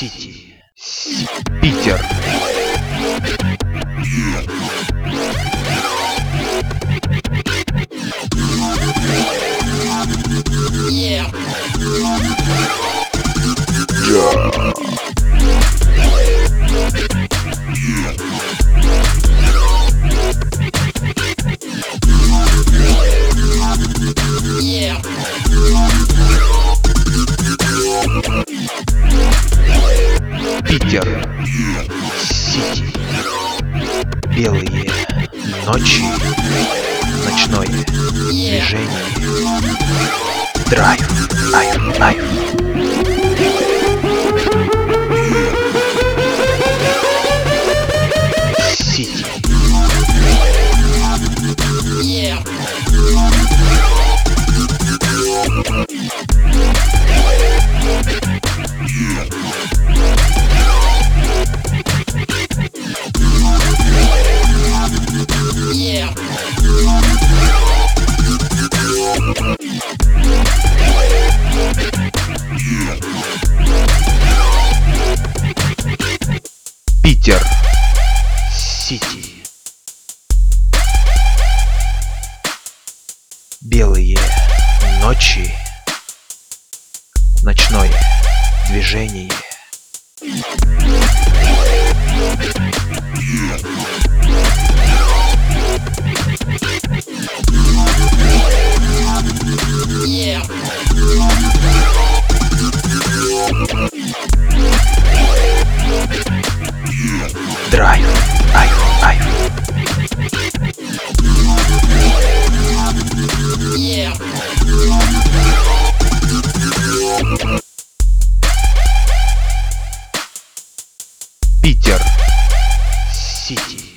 Сити. Питер. Питер. Сити. Белые ночи. Ночное движение. Драйв. Сити. Питер. Сити. Белые ночи. Ночное движение. Драйв. Питер. Сити.